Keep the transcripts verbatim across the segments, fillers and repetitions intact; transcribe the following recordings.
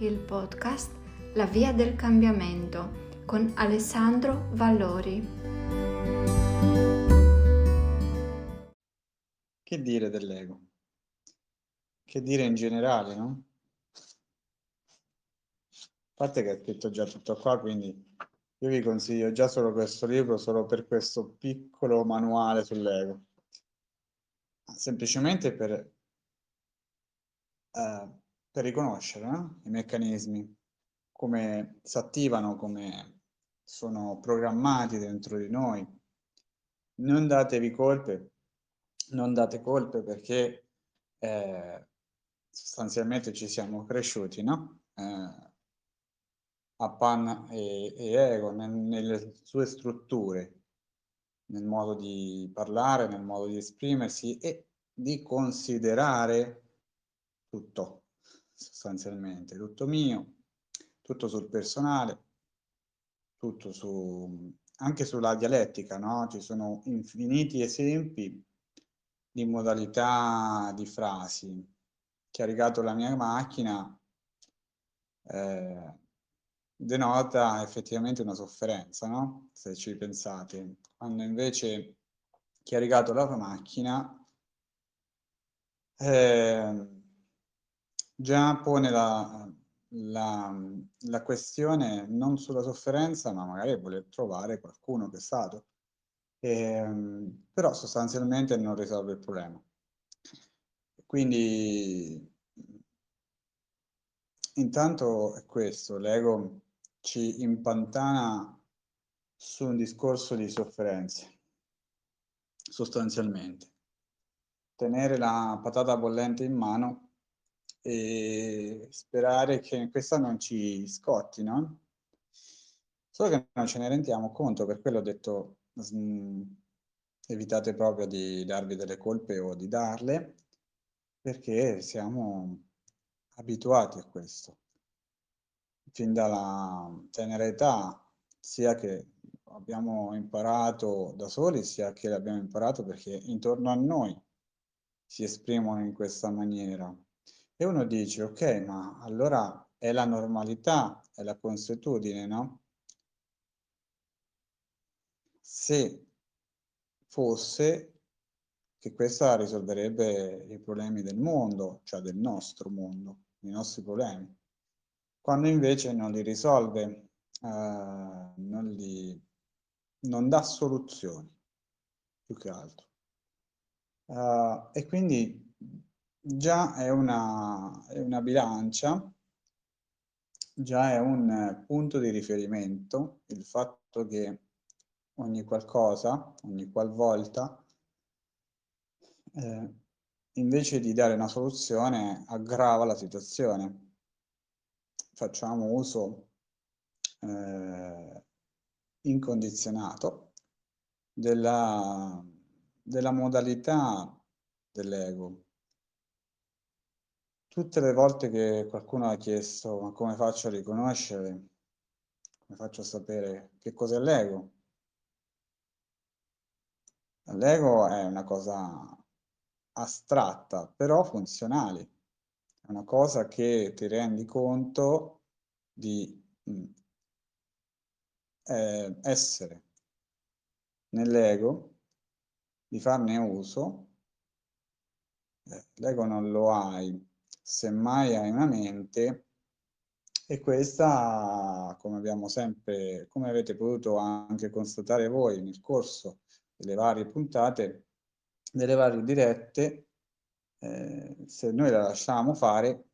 il podcast La via del cambiamento con Alessandro Valori. Che dire dell'ego? Che dire in generale, no? A parte che è scritto già tutto qua, quindi io vi consiglio già solo questo libro, solo per questo piccolo manuale sull'ego. Semplicemente per... Uh, per riconoscere no? i meccanismi, come si attivano, come sono programmati dentro di noi. Non datevi colpe, non date colpe perché eh, sostanzialmente ci siamo cresciuti, no? Eh, a Pan e, e Ego, nel, nelle sue strutture, nel modo di parlare, nel modo di esprimersi e di considerare tutto. Sostanzialmente tutto mio, tutto sul personale, tutto su anche sulla dialettica, no? Ci sono infiniti esempi di modalità di frasi che ha rigato la mia macchina, eh, denota effettivamente una sofferenza, no? Se ci pensate, quando invece chi ha rigato la tua macchina eh, già pone la, la, la questione non sulla sofferenza, ma magari voler trovare qualcuno che è stato, e, però sostanzialmente non risolve il problema. Quindi intanto è questo, l'ego ci impantana su un discorso di sofferenze, sostanzialmente. Tenere la patata bollente in mano e sperare che questa non ci scotti, no? Solo che non ce ne rendiamo conto, per quello ho detto mh, evitate proprio di darvi delle colpe o di darle, perché siamo abituati a questo. Fin dalla tenera età, sia che abbiamo imparato da soli, sia che l'abbiamo imparato perché intorno a noi si esprimono in questa maniera. E uno dice, ok, ma allora è la normalità, è la consuetudine, no? Se fosse che questa risolverebbe i problemi del mondo, cioè del nostro mondo, i nostri problemi, quando invece non li risolve, eh, non li, non dà soluzioni, più che altro. Eh, e quindi... Già è una, è una bilancia, già è un punto di riferimento il fatto che ogni qualcosa, ogni qualvolta, eh, invece di dare una soluzione, aggrava la situazione. Facciamo uso eh, incondizionato della, della modalità dell'ego. Tutte le volte che qualcuno ha chiesto ma come faccio a riconoscere, come faccio a sapere che cos'è l'ego? L'ego è una cosa astratta, però funzionale. È una cosa che ti rendi conto di eh, essere nell'ego, di farne uso. Eh, l'ego non lo hai. Semmai hai una mente, e questa, come abbiamo sempre, come avete potuto anche constatare voi nel corso delle varie puntate, delle varie dirette, eh, se noi la lasciamo fare,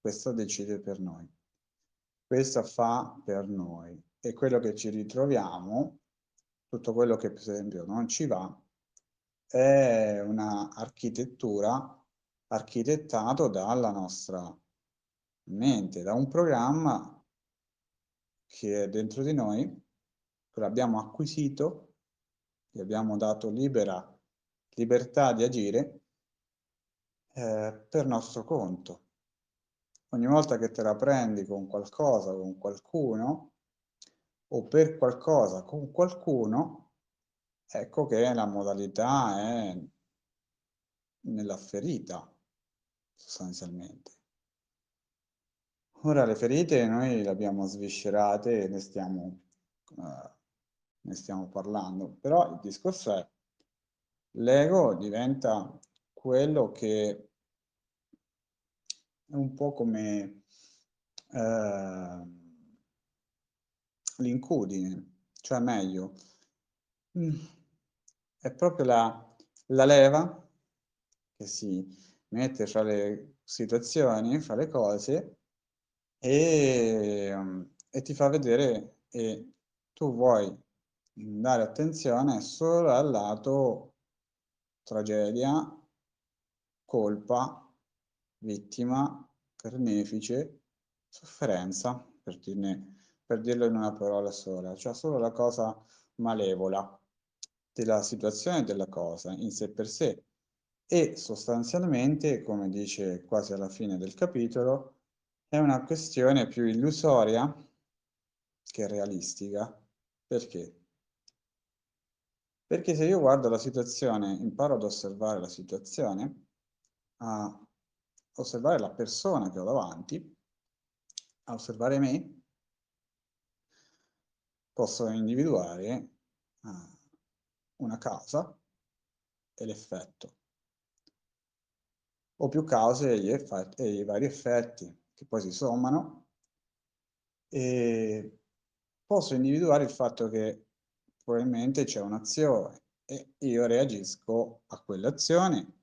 questa decide per noi, questa fa per noi, e quello che ci ritroviamo, tutto quello che per esempio non ci va, è una architettura architettato dalla nostra mente, da un programma che è dentro di noi, che l'abbiamo acquisito, gli abbiamo dato libera libertà di agire eh, per nostro conto. Ogni volta che te la prendi con qualcosa, con qualcuno, o per qualcosa, con qualcuno, ecco che la modalità è nella ferita. Sostanzialmente Ora le ferite noi le abbiamo sviscerate e ne stiamo, eh, ne stiamo parlando, però il discorso è l'ego diventa quello che è un po' come eh, l'incudine, cioè meglio, è proprio la, la leva che si mette fra le situazioni, fra le cose, E, e ti fa vedere e tu vuoi dare attenzione solo al lato tragedia, colpa, vittima, carnefice, sofferenza, per, dirne, per dirlo in una parola sola, cioè solo la cosa malevola della situazione, della cosa in sé per sé. E sostanzialmente, come dice quasi alla fine del capitolo, è una questione più illusoria che realistica. Perché? Perché se io guardo la situazione, imparo ad osservare la situazione, a osservare la persona che ho davanti, a osservare me, posso individuare una causa e l'effetto, o più cause e i vari effetti, che poi si sommano, e posso individuare il fatto che probabilmente c'è un'azione e io reagisco a quell'azione,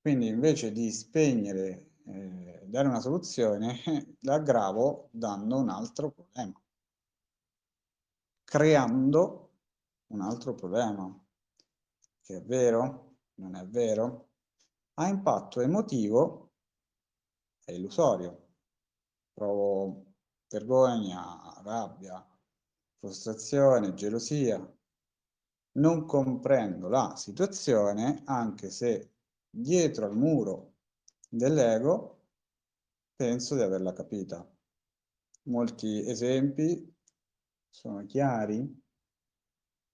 quindi invece di spegnere, eh, dare una soluzione, la aggravo dando un altro problema, creando un altro problema, che è vero, non è vero, ha impatto emotivo, è illusorio. Provo vergogna, rabbia, frustrazione, gelosia. Non comprendo la situazione, anche se dietro al muro dell'ego penso di averla capita. Molti esempi sono chiari.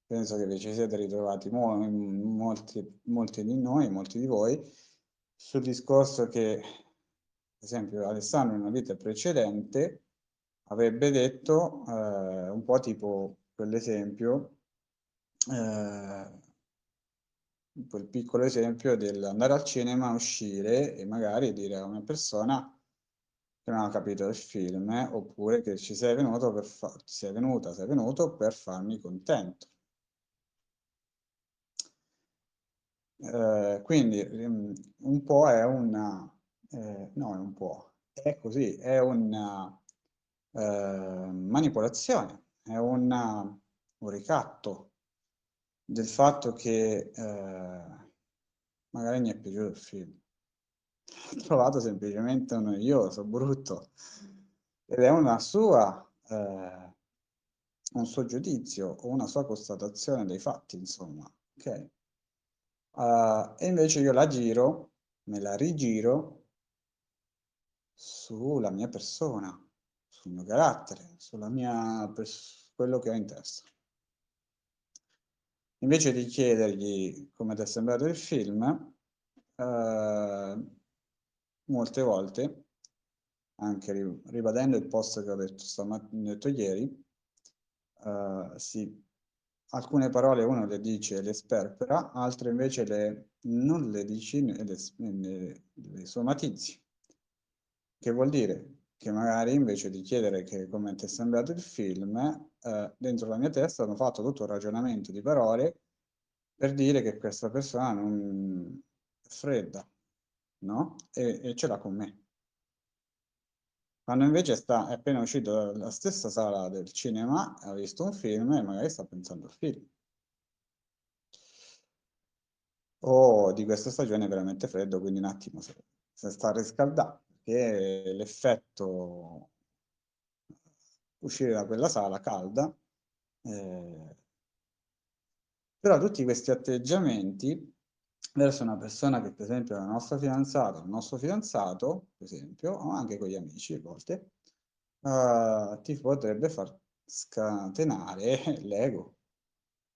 Penso che vi ci siete ritrovati molti, molti di noi, molti di voi, sul discorso che, ad esempio, Alessandro in una vita precedente avrebbe detto, eh, un po' tipo quell'esempio, eh, quel piccolo esempio dell'andare al cinema, uscire e magari dire a una persona che non ha capito il film, eh, oppure che ci sei venuto per fa- sei venuta, sei venuto per farmi contento. Eh, quindi un po' è una... Eh, no, è un po', è così, è una eh, manipolazione, è una, un ricatto del fatto che eh, magari mi è piaciuto il film, l'ho trovato semplicemente noioso, brutto, ed è una sua, eh, un suo giudizio o una sua constatazione dei fatti, insomma, ok? Uh, e invece io la giro, me la rigiro, sulla mia persona, sul mio carattere, sulla mia pers- quello che ho in testa. Invece di chiedergli come ti è sembrato il film, eh, molte volte, anche ri- ribadendo il post che ho detto, stamat- detto ieri, eh, sì, alcune parole uno le dice e le sperpera, altre invece le, non le dici e le, le, le somatizzi. Che vuol dire che magari invece di chiedere che come ti è sembrato il film, eh, dentro la mia testa hanno fatto tutto un ragionamento di parole per dire che questa persona non è fredda, no? E, e ce l'ha con me. Quando invece sta, è appena uscito dalla stessa sala del cinema, ha visto un film e magari sta pensando al film. O di questa stagione è veramente freddo, quindi un attimo se, se sta riscaldando. Che l'effetto uscire da quella sala calda, eh, però tutti questi atteggiamenti verso una persona che per esempio è la nostra fidanzata, il nostro fidanzato per esempio, o anche con gli amici a volte, eh, ti potrebbe far scatenare l'ego,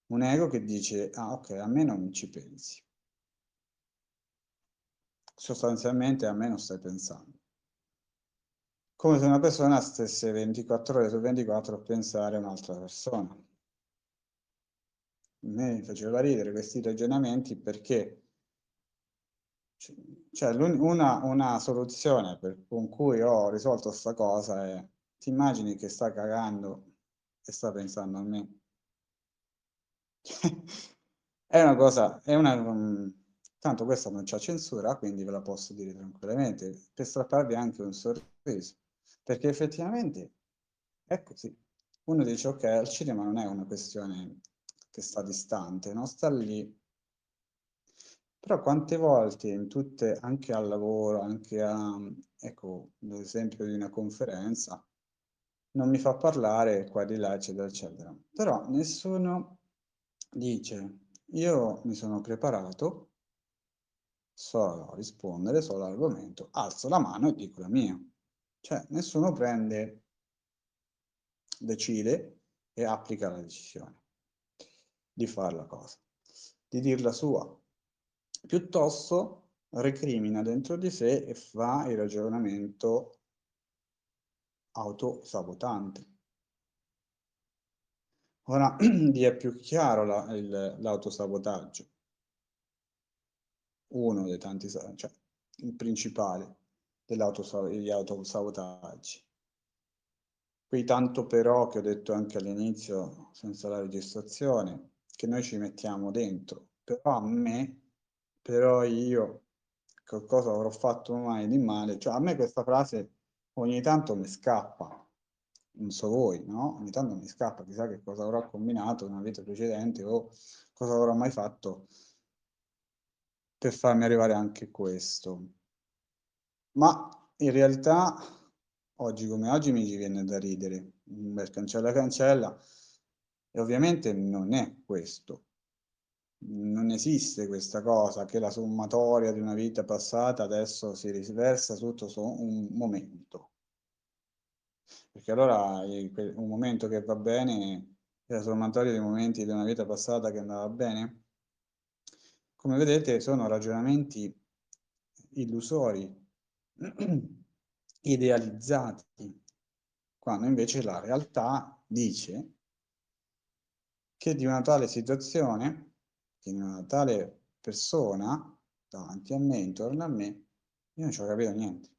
un ego che dice ah ok, a me non ci pensi, sostanzialmente a me non stai pensando. come se una persona stesse ventiquattro ore su ventiquattro a pensare a un'altra persona. Mi faceva ridere questi ragionamenti, perché cioè, una, una soluzione per, con cui ho risolto sta cosa è: ti immagini che sta cagando e sta pensando a me? È una cosa, è una, tanto questa non c'ha censura, quindi ve la posso dire tranquillamente, per strapparvi anche un sorriso, perché effettivamente è così. Uno dice: ok, il cinema non è una questione che sta distante, no? Sta lì. Però quante volte in tutte, anche al lavoro, anche a, ecco, l'esempio di una conferenza, non mi fa parlare qua di là, eccetera, eccetera. Però nessuno dice: io mi sono preparato, so rispondere, so l'argomento, alzo la mano e dico la mia. Cioè, nessuno prende, decide e applica la decisione di fare la cosa, di dirla sua. Piuttosto recrimina dentro di sé e fa il ragionamento autosabotante. Ora vi è più chiaro la, l'autosabotaggio, uno dei tanti, cioè il principale degli autosabotaggi. Qui tanto però che ho detto anche all'inizio, senza la registrazione, che noi ci mettiamo dentro, però a me, però io, che cosa avrò fatto mai di male? Cioè, a me questa frase ogni tanto mi scappa, non so voi, no? Ogni tanto mi scappa, chissà che cosa avrò combinato nella vita precedente o cosa avrò mai fatto per farmi arrivare anche questo. Ma in realtà, oggi come oggi, mi ci viene da ridere, un bel cancella cancella, e ovviamente non è questo. Non esiste questa cosa che la sommatoria di una vita passata adesso si riversa tutto su un momento. Perché allora un momento che va bene è la sommatoria dei momenti di una vita passata che andava bene. Come vedete, sono ragionamenti illusori, idealizzati, quando invece la realtà dice che di una tale situazione, in una tale persona davanti a me, intorno a me, io non ci ho capito niente.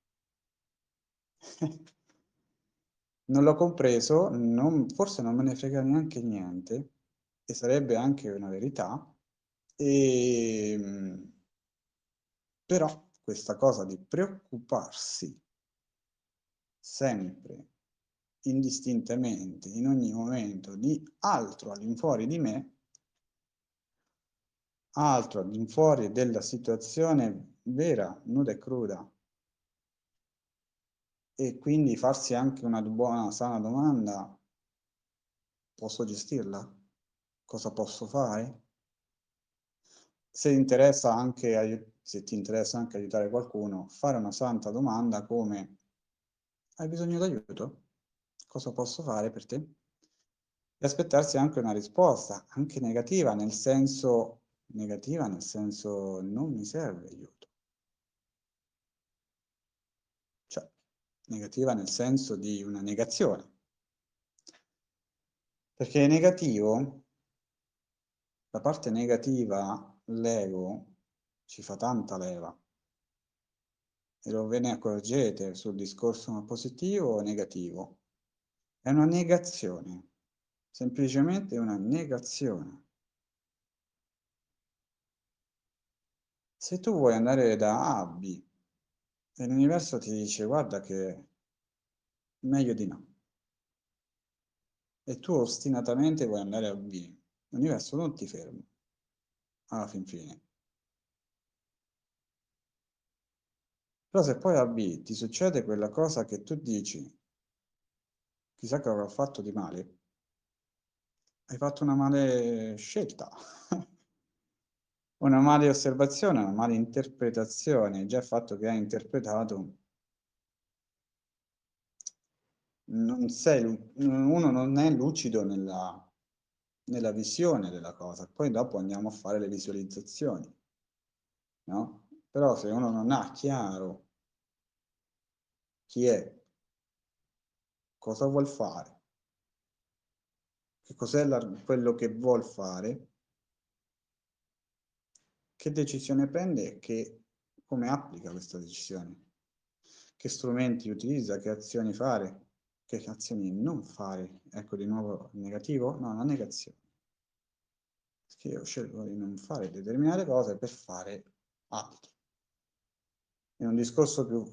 Non l'ho compreso, non, forse non me ne frega neanche niente, e sarebbe anche una verità, e, però questa cosa di preoccuparsi sempre, indistintamente, in ogni momento, di altro all'infuori di me, altro all'infuori della situazione vera, nuda e cruda, e quindi farsi anche una buona, sana domanda: posso gestirla? Cosa posso fare? Se interessa anche, se ti interessa anche aiutare qualcuno, fare una santa domanda come: hai bisogno d'aiuto? Cosa posso fare per te? E aspettarsi anche una risposta, anche negativa, nel senso negativa nel senso non mi serve aiuto, cioè negativa nel senso di una negazione, perché negativo, la parte negativa, l'ego ci fa tanta leva, e lo ve ne accorgete sul discorso positivo o negativo, è una negazione, semplicemente una negazione. Se tu vuoi andare da A a B e l'universo ti dice: guarda che meglio di no, e tu ostinatamente vuoi andare a B, l'universo non ti ferma, alla fin fine. Però se poi a B ti succede quella cosa che tu dici: chissà che avrò fatto di male, hai fatto una male scelta. Una male osservazione, una male interpretazione, già il fatto che hai interpretato, non sei, uno non è lucido nella, nella visione della cosa, poi dopo andiamo a fare le visualizzazioni, no? Però se uno non ha chiaro chi è, cosa vuol fare, che cos'è quello che vuol fare, che decisione prende e che, come applica questa decisione, che strumenti utilizza, che azioni fare, che azioni non fare. Ecco di nuovo negativo, no, la negazione. Perché io scelgo di non fare determinate cose per fare altre. In un discorso più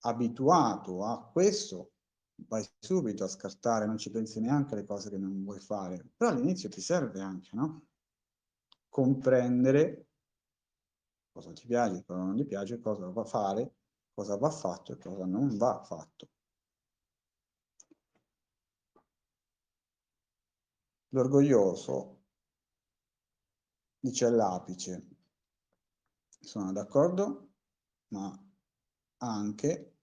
abituato a questo, vai subito a scartare, non ci pensi neanche alle cose che non vuoi fare. Però all'inizio ti serve anche, no? Comprendere cosa ti piace, cosa non ti piace, cosa va a fare, cosa va fatto e cosa non va fatto. L'orgoglioso dice all'apice, sono d'accordo, ma anche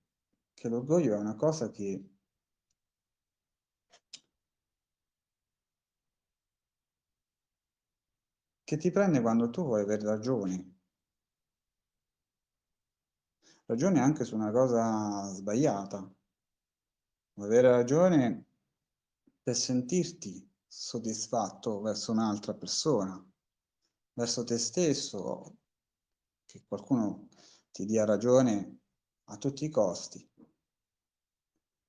che l'orgoglio è una cosa che che ti prende quando tu vuoi aver ragione. Ragione anche su una cosa sbagliata. Vuoi avere ragione per sentirti soddisfatto verso un'altra persona, verso te stesso, che qualcuno ti dia ragione a tutti i costi. A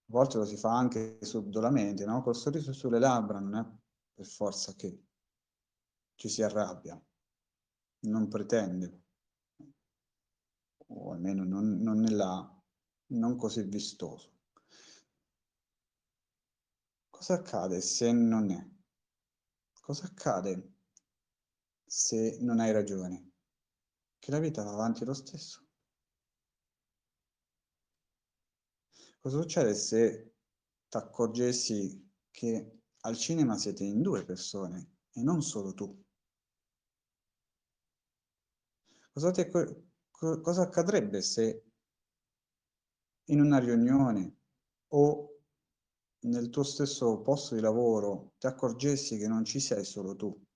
volte lo si fa anche subdolamente, no? Col sorriso sulle labbra, non è per forza che ci si arrabbia, non pretende, o almeno non, non nella, non così vistoso. Cosa accade se non è? Cosa accade se non hai ragione? Che la vita va avanti lo stesso. Cosa succede se ti accorgessi che al cinema siete in due persone e non solo tu? Cosa, ti, cosa accadrebbe se in una riunione o nel tuo stesso posto di lavoro ti accorgessi che non ci sei solo tu,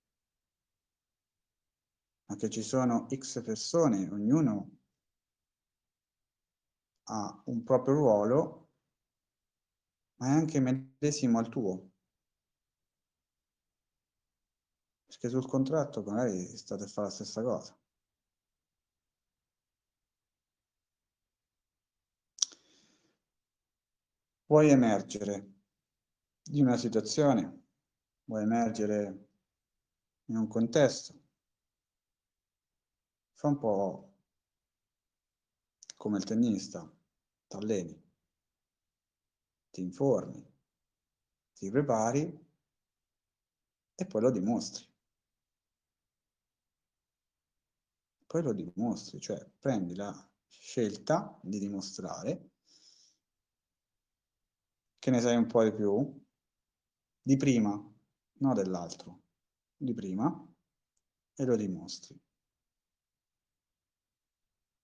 ma che ci sono X persone, ognuno ha un proprio ruolo, ma è anche medesimo al tuo? Perché sul contratto magari state a fare la stessa cosa. Vuoi emergere di una situazione, vuoi emergere in un contesto. Fa un po' come il tennista, ti alleni, ti informi, ti prepari e poi lo dimostri. Poi lo dimostri, cioè prendi la scelta di dimostrare che ne sai un po' di più, di prima, non dell'altro, di prima, e lo dimostri.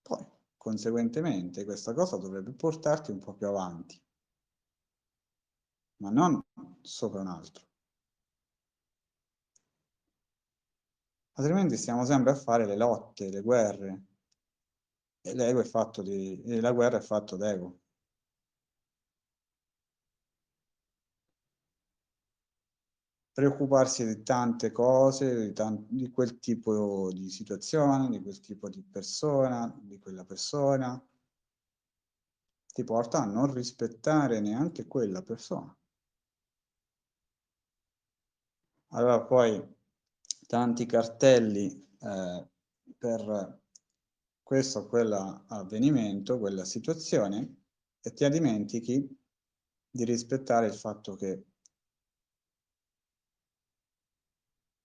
Poi, conseguentemente, questa cosa dovrebbe portarti un po' più avanti, ma non sopra un altro. Altrimenti stiamo sempre a fare le lotte, le guerre, e l'ego è fatto di, e la guerra è fatta d'ego. Preoccuparsi di tante cose, di, tan di quel tipo di situazione, di quel tipo di persona, di quella persona, ti porta a non rispettare neanche quella persona. Allora poi tanti cartelli eh, per questo o quell'avvenimento, quella situazione, e ti dimentichi di rispettare il fatto che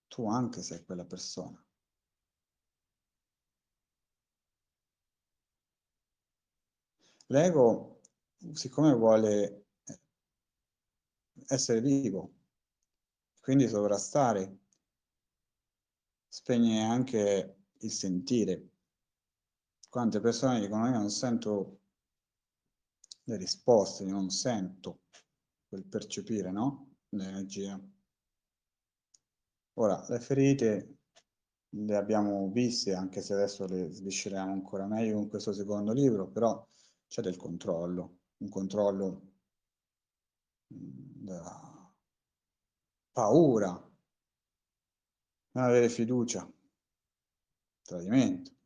tu anche sei quella persona. L'ego, siccome vuole essere vivo, quindi sovrastare, spegne anche il sentire. Quante persone dicono io non sento le risposte, io non sento quel percepire, no? L'energia. Ora, le ferite le abbiamo viste, anche se adesso le svisceriamo ancora meglio con questo secondo libro, però c'è del controllo, un controllo della paura, non avere fiducia, tradimento.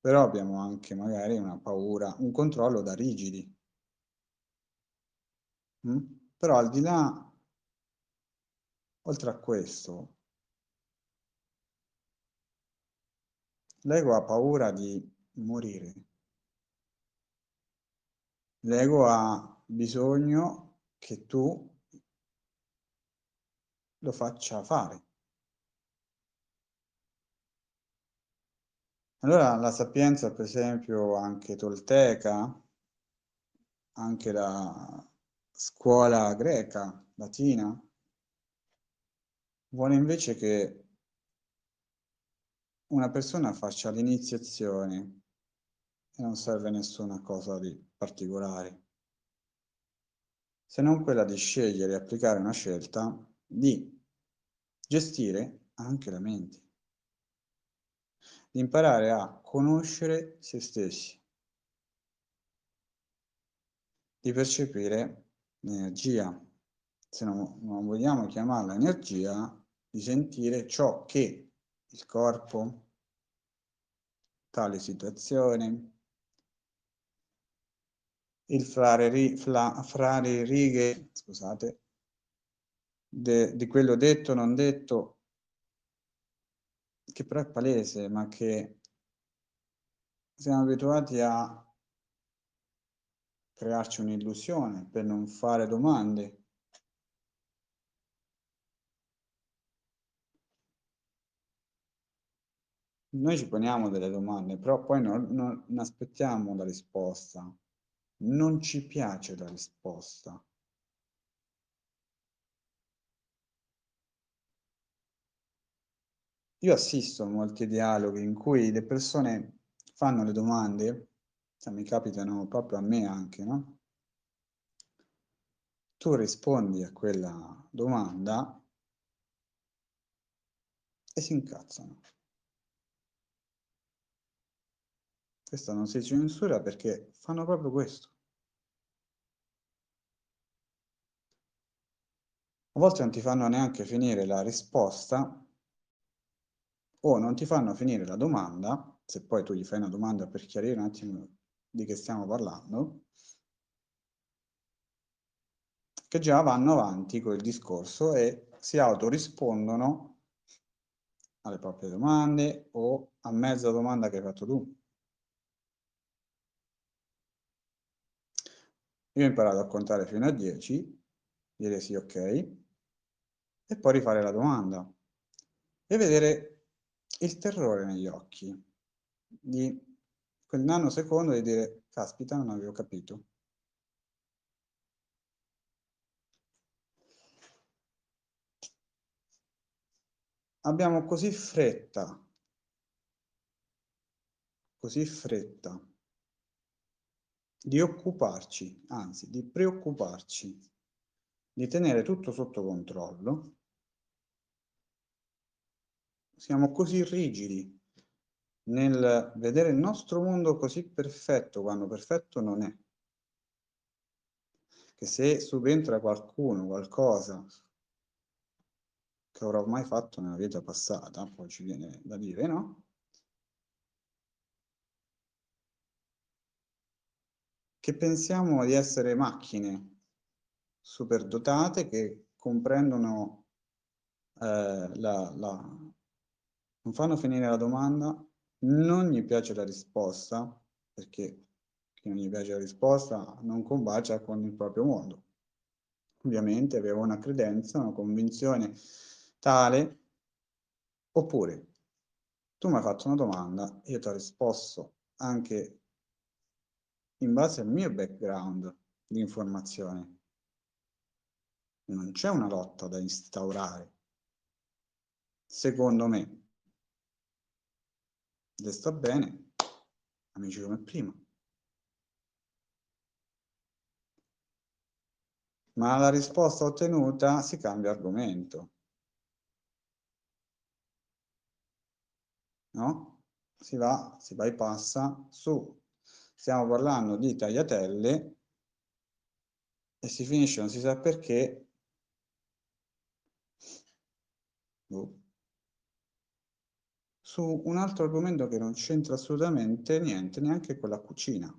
Però abbiamo anche magari una paura, un controllo da rigidi. Mm? Però al di là, oltre a questo, l'ego ha paura di morire. L'ego ha bisogno che tu lo faccia fare. Allora la sapienza, per esempio, anche tolteca, anche la scuola greca, latina, vuole invece che una persona faccia l'iniziazione e non serve nessuna cosa di particolare, se non quella di scegliere e applicare una scelta di gestire anche la mente, di imparare a conoscere se stessi, di percepire l'energia, se non, non vogliamo chiamarla energia, di sentire ciò che il corpo, tale situazione, il frare, ri, fla, frare righe, scusate, de, di quello detto, non detto, che però è palese, ma che siamo abituati a crearci un'illusione per non fare domande. Noi ci poniamo delle domande, però poi non, non, non aspettiamo la risposta. Non ci piace la risposta. Io assisto a molti dialoghi in cui le persone fanno le domande, cioè mi capitano proprio a me anche, no? Tu rispondi a quella domanda e si incazzano. Questa non si censura perché fanno proprio questo. A volte non ti fanno neanche finire la risposta o non ti fanno finire la domanda, se poi tu gli fai una domanda per chiarire un attimo di che stiamo parlando, che già vanno avanti con il discorso e si autorispondono alle proprie domande o a mezza domanda che hai fatto tu. Io ho imparato a contare fino a dieci, dire sì, ok, e poi rifare la domanda. E vedere il terrore negli occhi, di quel nanosecondo di dire, caspita, non avevo capito. Abbiamo così fretta, così fretta, di occuparci, anzi di preoccuparci, di tenere tutto sotto controllo. Siamo così rigidi nel vedere il nostro mondo così perfetto, quando perfetto non è, che se subentra qualcuno, qualcosa che avrò mai fatto nella vita passata, poi ci viene da dire, no? Che pensiamo di essere macchine superdotate che comprendono eh, la, la... non fanno finire la domanda, non gli piace la risposta, perché chi non gli piace la risposta non combacia con il proprio mondo. Ovviamente aveva una credenza, una convinzione tale, oppure tu mi hai fatto una domanda e io ti ho risposto anche in base al mio background di informazione. Non c'è una lotta da instaurare, secondo me. Le sta bene, amici come prima. Ma alla risposta ottenuta si cambia argomento. No? Si va, si bypassa su. Stiamo parlando di tagliatelle e si finisce, non si sa perché, uh. su un altro argomento che non c'entra assolutamente niente, neanche con la cucina.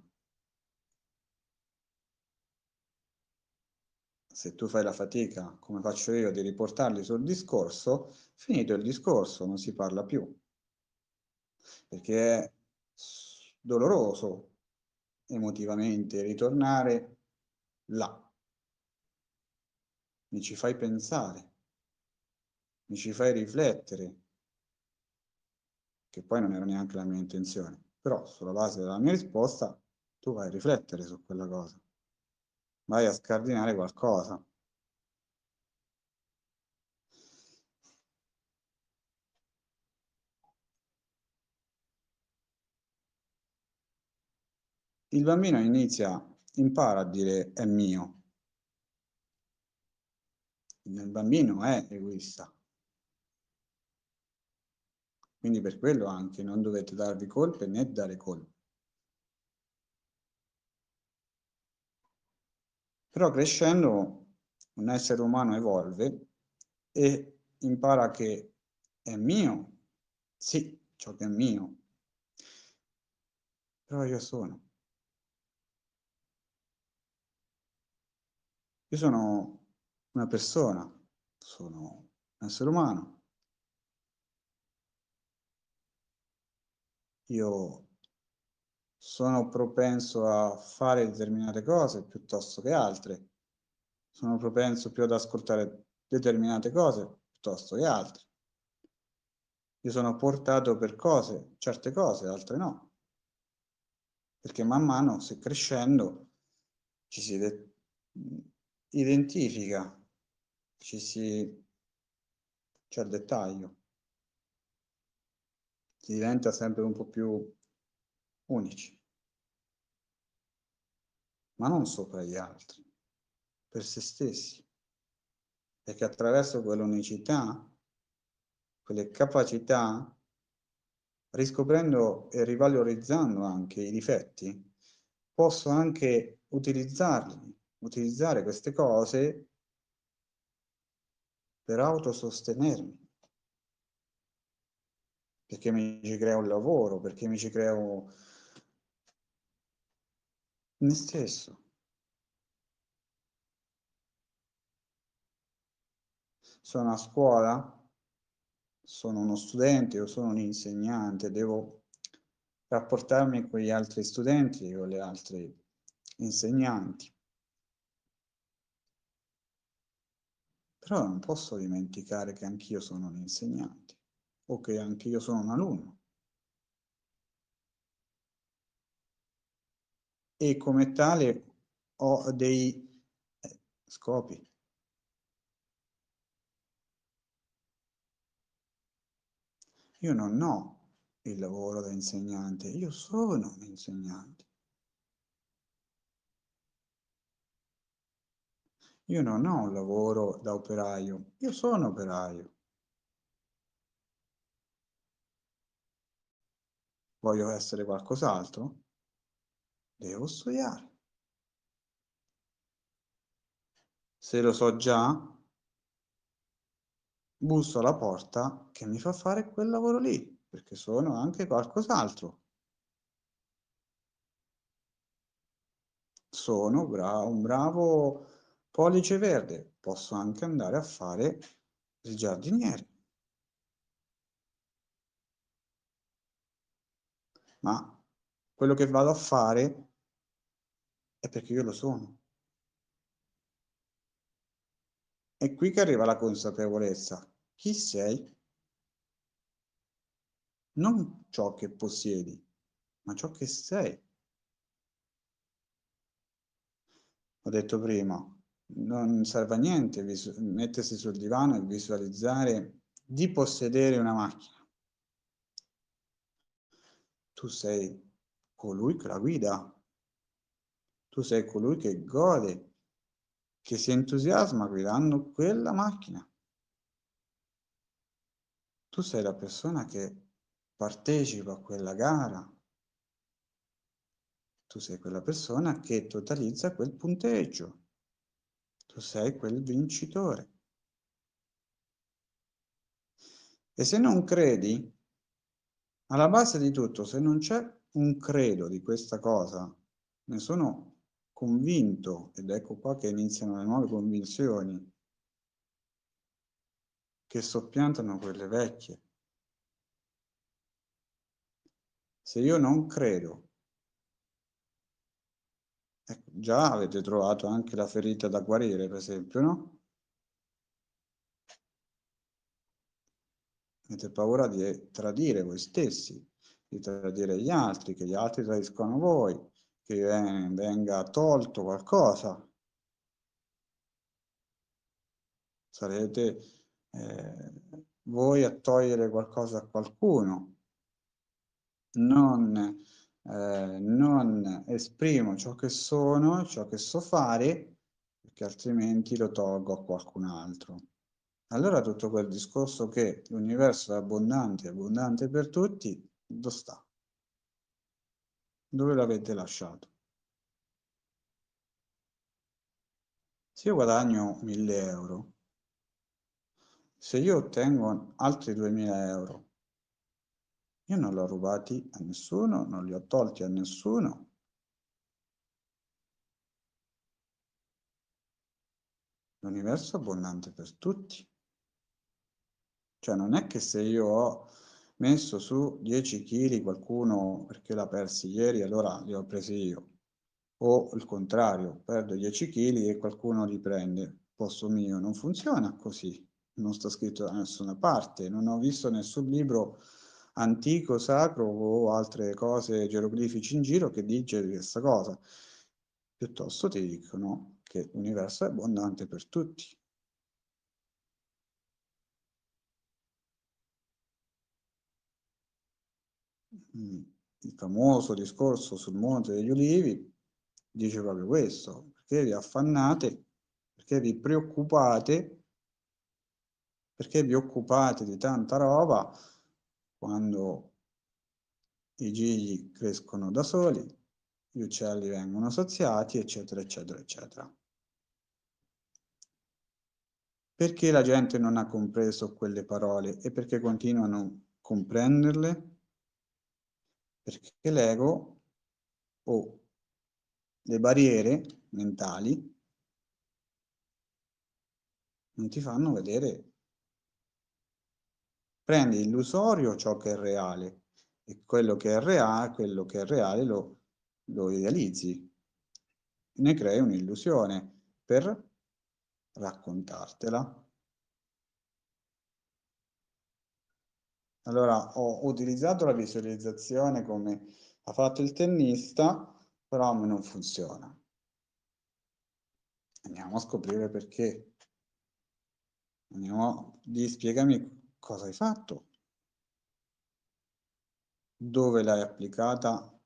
Se tu fai la fatica, come faccio io, di riportarli sul discorso, finito il discorso, non si parla più. Perché è doloroso emotivamente ritornare là. Mi ci fai pensare, mi ci fai riflettere, che poi non era neanche la mia intenzione, però sulla base della mia risposta tu vai a riflettere su quella cosa. Vai a scardinare qualcosa. Il bambino inizia, impara a dire è mio. Il bambino è egoista. Quindi per quello anche non dovete darvi colpe né dare colpe. Però crescendo un essere umano evolve e impara che è mio, sì, ciò che è mio, però io sono. Io sono una persona, sono un essere umano. Io sono propenso a fare determinate cose piuttosto che altre, sono propenso più ad ascoltare determinate cose piuttosto che altre. Io sono portato per cose, certe cose, altre no. Perché man mano, se crescendo, ci si identifica, ci si... c'è il dettaglio. Si diventa sempre un po' più... unici, ma non sopra gli altri, per se stessi, perché attraverso quell'unicità, quelle capacità, riscoprendo e rivalorizzando anche i difetti, posso anche utilizzarli, utilizzare queste cose per autosostenermi, perché mi ci creo un lavoro, perché mi ci creo me stesso. Sono a scuola, sono uno studente o sono un insegnante, devo rapportarmi con gli altri studenti e con gli altri insegnanti. Però non posso dimenticare che anch'io sono un insegnante o che anche io sono un alunno. E come tale ho dei scopi. Io non ho il lavoro da insegnante, io sono un insegnante. Io non ho un lavoro da operaio, io sono operaio. Voglio essere qualcos'altro? Devo studiare. Se lo so già, busso alla porta che mi fa fare quel lavoro lì, perché sono anche qualcos'altro. Sono bra- un bravo pollice verde, posso anche andare a fare il giardiniere. Ma quello che vado a fare è perché io lo sono. È qui che arriva la consapevolezza. Chi sei? Non ciò che possiedi, ma ciò che sei. Ho detto prima, non serve a niente mettersi sul divano e visualizzare di possedere una macchina. Tu sei colui che la guida, tu sei colui che gode, che si entusiasma guidando quella macchina. Tu sei la persona che partecipa a quella gara, tu sei quella persona che totalizza quel punteggio, tu sei quel vincitore. E se non credi, alla base di tutto, se non c'è un credo di questa cosa, ne sono convinto, ed ecco qua che iniziano le nuove convinzioni, che soppiantano quelle vecchie. Se io non credo, ecco, già avete trovato anche la ferita da guarire, per esempio, no? Avete paura di tradire voi stessi, di tradire gli altri, che gli altri tradiscono voi, che venga tolto qualcosa. Sarete eh, voi a togliere qualcosa a qualcuno. Non, eh, non esprimo ciò che sono, ciò che so fare, perché altrimenti lo tolgo a qualcun altro. Allora tutto quel discorso che l'universo è abbondante, abbondante per tutti, dove sta? Dove l'avete lasciato? Se io guadagno mille euro, se io ottengo altri duemila euro, io non li ho rubati a nessuno, non li ho tolti a nessuno. L'universo è abbondante per tutti. Cioè non è che se io ho messo su dieci chili qualcuno perché l'ha persi ieri, allora li ho presi io. O il contrario, perdo dieci chili e qualcuno li prende. Posto mio, non funziona così. Non sta scritto da nessuna parte. Non ho visto nessun libro antico, sacro o altre cose geroglifici in giro che dice questa cosa. Piuttosto ti dicono che l'universo è abbondante per tutti. Il famoso discorso sul Monte degli Ulivi dice proprio questo: perché vi affannate, perché vi preoccupate, perché vi occupate di tanta roba quando i gigli crescono da soli, gli uccelli vengono saziati, eccetera, eccetera, eccetera. Perché la gente non ha compreso quelle parole e perché continua a non comprenderle? Perché l'ego o le barriere mentali non ti fanno vedere. Prendi illusorio ciò che è reale e quello che è reale, quello che è reale lo, lo idealizzi. Ne crei un'illusione per raccontartela. Allora, ho utilizzato la visualizzazione come ha fatto il tennista, però a me non funziona. Andiamo a scoprire perché. Andiamo a... Spiegami cosa hai fatto. Dove l'hai applicata,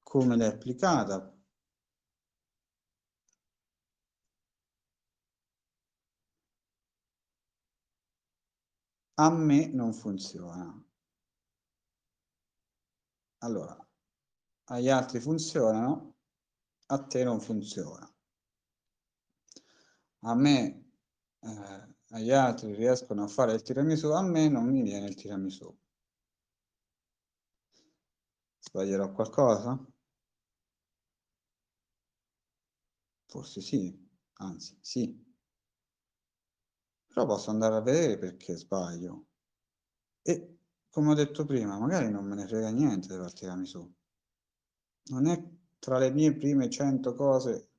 come l'hai applicata. A me non funziona. Allora, agli altri funzionano, a te non funziona. A me, eh, agli altri riescono a fare il tiramisù, a me non mi viene il tiramisù. Sbaglierò qualcosa? Forse sì, anzi, sì. Però posso andare a vedere perché sbaglio. E, come ho detto prima, magari non me ne frega niente di far tiramisù. Non è tra le mie prime cento cose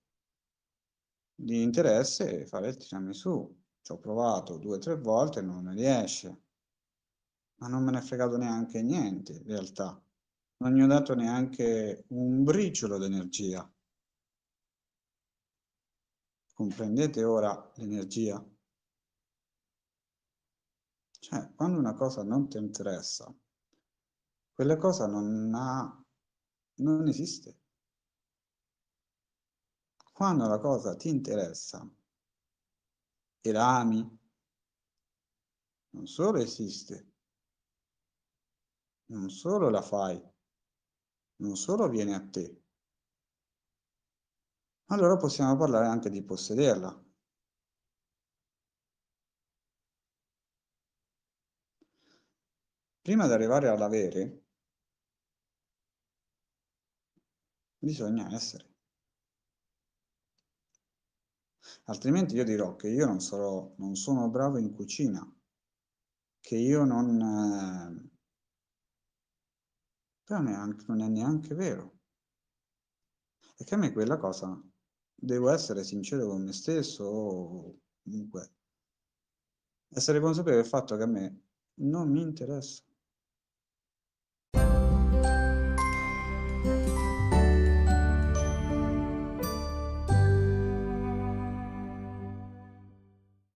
di interesse fare il tiramisù. Ci ho provato due o tre volte e non mi riesce. Ma non me ne è fregato neanche niente, in realtà. Non gli ho dato neanche un briciolo d'energia. Comprendete ora l'energia? Cioè, quando una cosa non ti interessa, quella cosa non ha, non esiste. Quando la cosa ti interessa e la ami, non solo esiste, non solo la fai, non solo viene a te. Allora possiamo parlare anche di possederla. Prima di arrivare all'avere, bisogna essere. Altrimenti io dirò che io non sarò, non sono bravo in cucina, che io non... Eh, però neanche, non è neanche vero. E che a me quella cosa, devo essere sincero con me stesso, o comunque essere consapevole del fatto che a me non mi interessa.